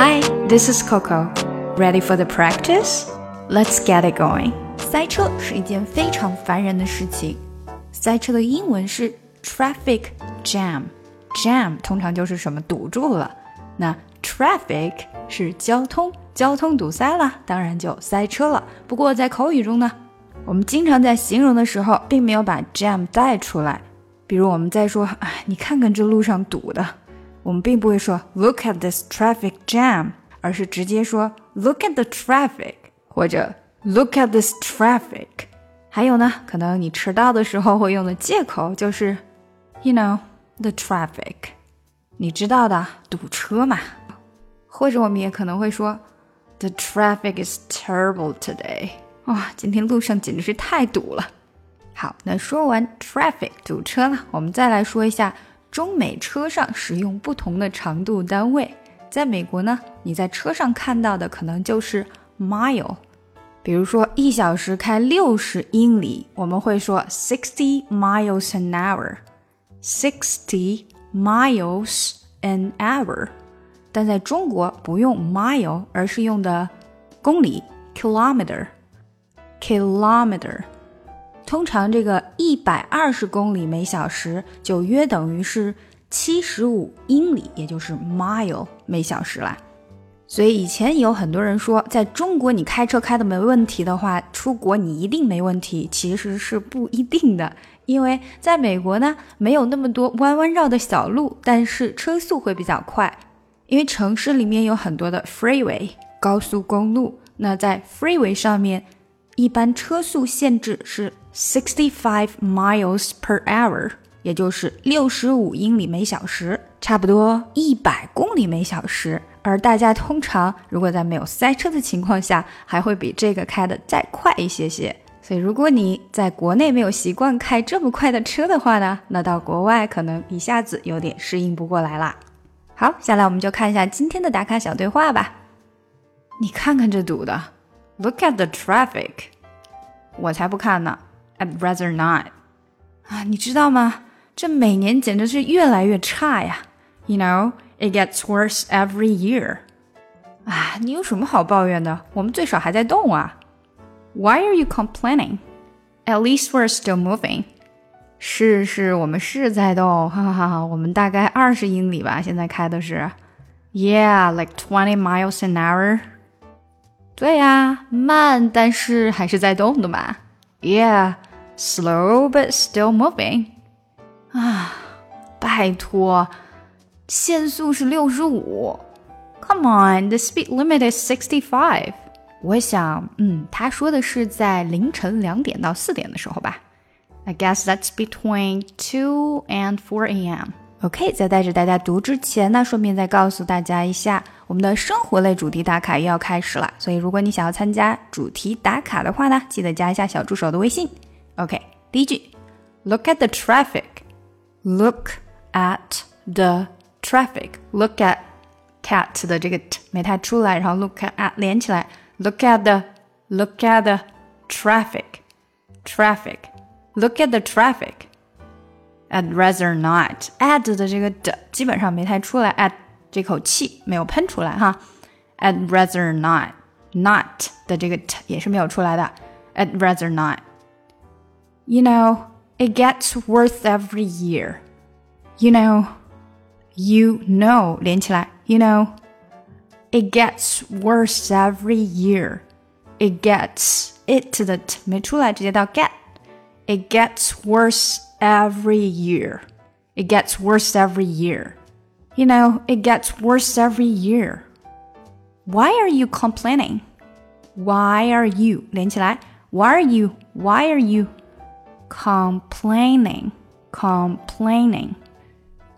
Hi, this is Coco. Ready for the practice? Let's get it going. 塞车是一件非常烦人的事情。塞车的英文是 traffic jam。Jam 通常就是什么堵住了。那 traffic 是交通，交通堵塞了，当然就塞车了。不过在口语中呢，我们经常在形容的时候并没有把 jam 带出来。比如我们在说，你看看这路上堵的。我们并不会说 Look at this traffic jam， 而是直接说 Look at the traffic， 或者 Look at this traffic。 还有呢，可能你迟到的时候会用的借口就是 You know, the traffic， 你知道的，堵车嘛。或者我们也可能会说 The traffic is terrible today， 今天路上简直是太堵了。好，那说完 traffic 堵车呢，我们再来说一下中美车上使用不同的长度单位。在美国呢，你在车上看到的可能就是 mile， 比如说一小时开60英里，我们会说 60 miles an hour， 60 miles an hour。 但在中国不用 mile， 而是用的公里 kilometer。通常这个120公里每小时就约等于是75英里，也就是 mile 每小时啦。所以以前有很多人说，在中国你开车开的没问题的话，出国你一定没问题，其实是不一定的。因为在美国呢，没有那么多弯弯绕的小路，但是车速会比较快。因为城市里面有很多的 freeway 高速公路，那在 freeway 上面一般车速限制是65 miles per hour， 也就是65英里每小时，差不多100公里每小时。而大家通常如果在没有塞车的情况下，还会比这个开的再快一些些。所以如果你在国内没有习惯开这么快的车的话呢，那到国外可能一下子有点适应不过来啦。好，下来我们就看一下今天的打卡小对话吧。你看看这堵的。Look at the traffic. 我才不看呢。I'd rather not. 你知道吗？这每年简直是越来越差呀。You know, it gets worse every year. 你有什么好抱怨的？我们最少还在动啊。Why are you complaining? At least we're still moving. 是，我们是在动，哈哈哈。我们大概20英里吧，现在开的是。Yeah, like 20 miles an hour.对啊，慢但是还是在动的嘛。Yeah, slow but still moving. 拜托，限速是65。Come on, the speed limit is 65. 我想，他说的是在凌晨2点到4点的时候吧。I guess that's between 2 and 4 a.m.OK， 在带着大家读之前呢，顺便再告诉大家一下，我们的生活类主题打卡又要开始了。所以如果你想要参加主题打卡的话呢，记得加一下小助手的微信。OK， 第一句 Look at the traffic. Look at the traffic. Look at cat 的这个 t 没太出来，然后 look at 连起来 Look at the traffic. Look at the traffic.I'd rather not. At 的这个的基本上没太出来， at 这口气没有喷出来哈。I'd rather not. Not 的这个 t 也是没有出来的。I'd rather not. You know, it gets worse every year. You know 连起来。You know, it gets worse every year. It gets it 的 t 没出来，直接到 get。It gets worse.Every year. It gets worse every year. You know, it gets worse every year. Why are you complaining? Why are you? 连起来 Why are you complaining?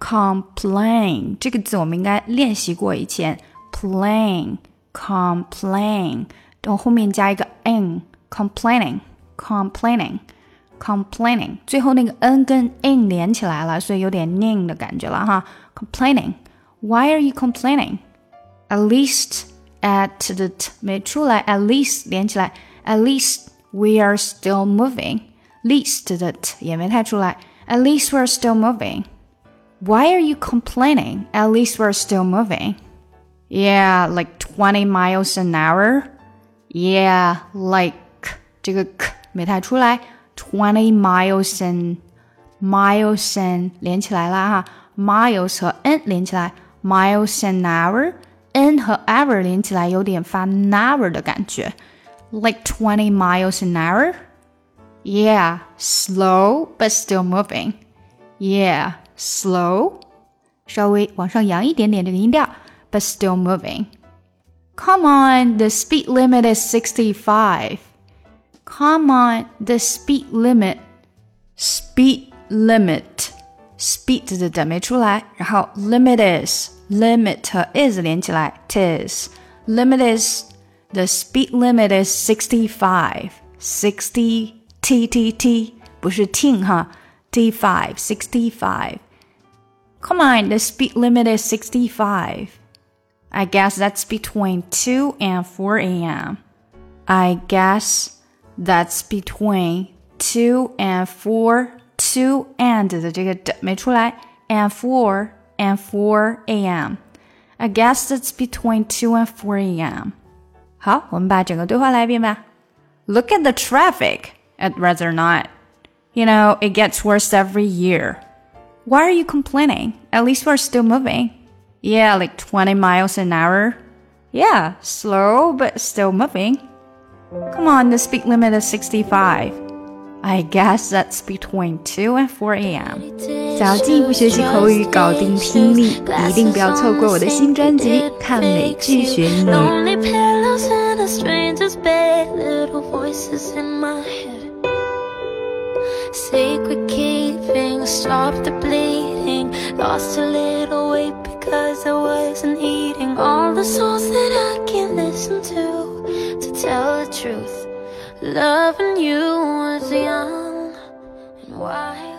Complain. 这个字我们应该练习过以前 complain. 然后后面加一个 n, complaining. 最后那个 n 跟 in 连起来了，所以有点 ning 的感觉了哈。Complaining. Why are you complaining? At least at the t 没出来 ，at least 连起来 ，at least we are still moving. Least 的 t 也没太出来 ，at least we're still moving. Why are you complaining? At least we're still moving. Yeah, like 20 miles an hour. Yeah, like 这个 k 没太出来 20 miles an 连起来了哈 miles 和 n 连起来 miles an hour n 和 hour 连起来有点发 hour 的感觉 like 20 miles an hour yeah, slow but still moving yeah, slow 稍微往上扬一点点这个音调 but still moving Come on, the speed limit is 65 Come on, the speed limit Speed limit Speed 的点没出来然后 limit is Limit 和 is 连起来 Tis Limit is The speed limit is 65 60 TTT 不是 ting 哈 T5 65 Come on, the speed limit is 65I guess that's between 2 and 4 a.m. I guess that's between 2 and 4 2 and 的这个的没出来 and 4 a.m. I guess that's between 2 and 4 a.m. 好我们把整个对话来一遍吧 Look at the traffic. I'd rather not. You know, it gets worse every year. Why are you complaining? At least we're still moving.Yeah, like 20 miles an hour. Yeah, slow but still moving. Come on, the speed limit is 65. I guess that's between 2 and 4 a.m. 想要进一步学习口语，搞定听力，一定不要错过我的新专辑《看美剧学英语》。Secret keeping, stopped the bleeding, lost a little weight because I wasn't eating all the songs that I can't listen to tell the truth. Loving you was young and wild.